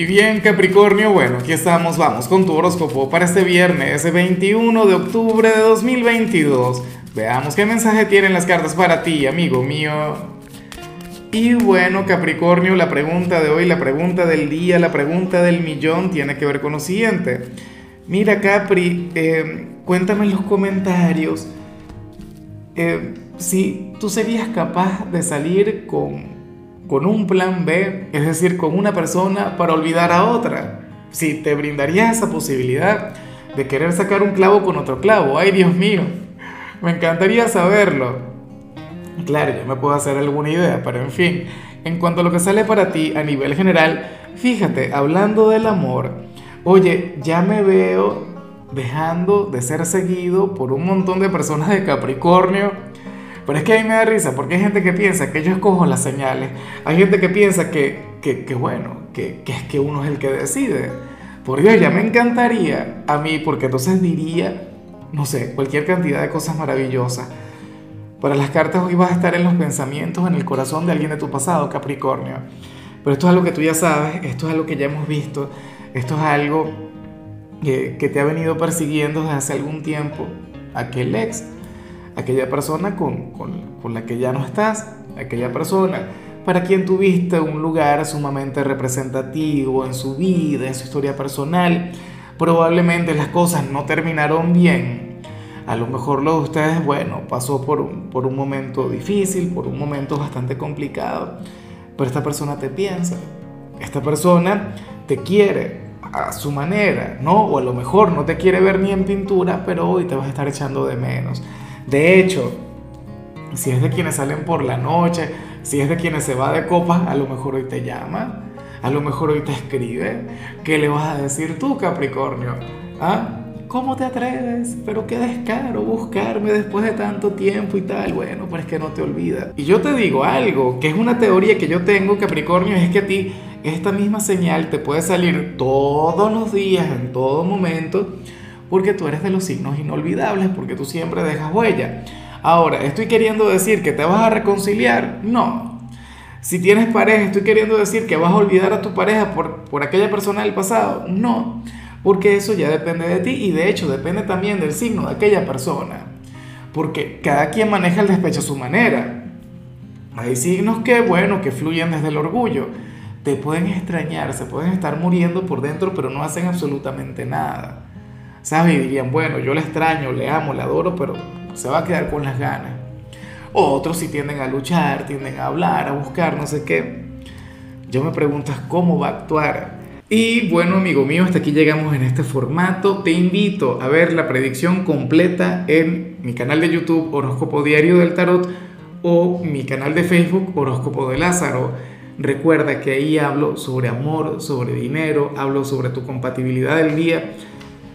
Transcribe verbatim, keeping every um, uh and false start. Y bien, Capricornio, bueno, aquí estamos, vamos con tu horóscopo para este viernes, ese veintiuno de octubre de dos mil veintidós. Veamos qué mensaje tienen las cartas para ti, amigo mío. Y bueno, Capricornio, la pregunta de hoy, la pregunta del día, la pregunta del millón tiene que ver con lo siguiente. Mira, Capri, eh, cuéntame en los comentarios eh, si tú serías capaz de salir con... con un plan B, es decir, con una persona para olvidar a otra. Si te brindaría esa posibilidad de querer sacar un clavo con otro clavo. Ay, Dios mío, me encantaría saberlo. Claro, yo me puedo hacer alguna idea, pero en fin. En cuanto a lo que sale para ti a nivel general, fíjate, hablando del amor, oye, ya me veo dejando de ser seguido por un montón de personas de Capricornio. Pero es que a mí me da risa porque hay gente que piensa que yo escojo las señales. Hay gente que piensa que, que, que bueno, que, que es que uno es el que decide. Por Dios, ya me encantaría a mí, porque entonces diría, no sé, cualquier cantidad de cosas maravillosas. Para las cartas hoy vas a estar en los pensamientos, en el corazón de alguien de tu pasado, Capricornio. Pero esto es algo que tú ya sabes, esto es algo que ya hemos visto, esto es algo que, que te ha venido persiguiendo desde hace algún tiempo, aquel ex. Aquella persona con, con, con la que ya no estás, aquella persona para quien tuviste un lugar sumamente representativo en su vida, en su historia personal. Probablemente las cosas no terminaron bien. A lo mejor lo de ustedes, bueno, pasó por un, por un momento difícil, por un momento bastante complicado. Pero esta persona te piensa, esta persona te quiere a su manera, ¿no? O a lo mejor no te quiere ver ni en pintura, pero hoy te vas a estar echando de menos. De hecho, si es de quienes salen por la noche, si es de quienes se va de copas, a lo mejor hoy te llama, a lo mejor hoy te escribe. ¿Qué le vas a decir tú, Capricornio? ¿Ah? ¿Cómo te atreves? Pero qué descaro buscarme después de tanto tiempo y tal. Bueno, pero es que no te olvida. Y yo te digo algo, que es una teoría que yo tengo, Capricornio, es que a ti esta misma señal te puede salir todos los días, en todo momento, porque tú eres de los signos inolvidables, porque tú siempre dejas huella. Ahora, ¿estoy queriendo decir que te vas a reconciliar? No. Si tienes pareja, ¿estoy queriendo decir que vas a olvidar a tu pareja por, por aquella persona del pasado? No, porque eso ya depende de ti y de hecho depende también del signo de aquella persona, porque cada quien maneja el despecho a su manera. Hay signos que, bueno, que fluyen desde el orgullo. Te pueden extrañar, se pueden estar muriendo por dentro, pero no hacen absolutamente nada. ¿Sabes? Y dirían, bueno, yo la extraño, le amo, la adoro, pero se va a quedar con las ganas. Otros sí tienden a luchar, tienden a hablar, a buscar, no sé qué. Yo me preguntas cómo va a actuar. Y bueno, amigo mío, hasta aquí llegamos en este formato. Te invito a ver la predicción completa en mi canal de YouTube, Horóscopo Diario del Tarot, o mi canal de Facebook, Horóscopo de Lázaro. Recuerda que ahí hablo sobre amor, sobre dinero, hablo sobre tu compatibilidad del día.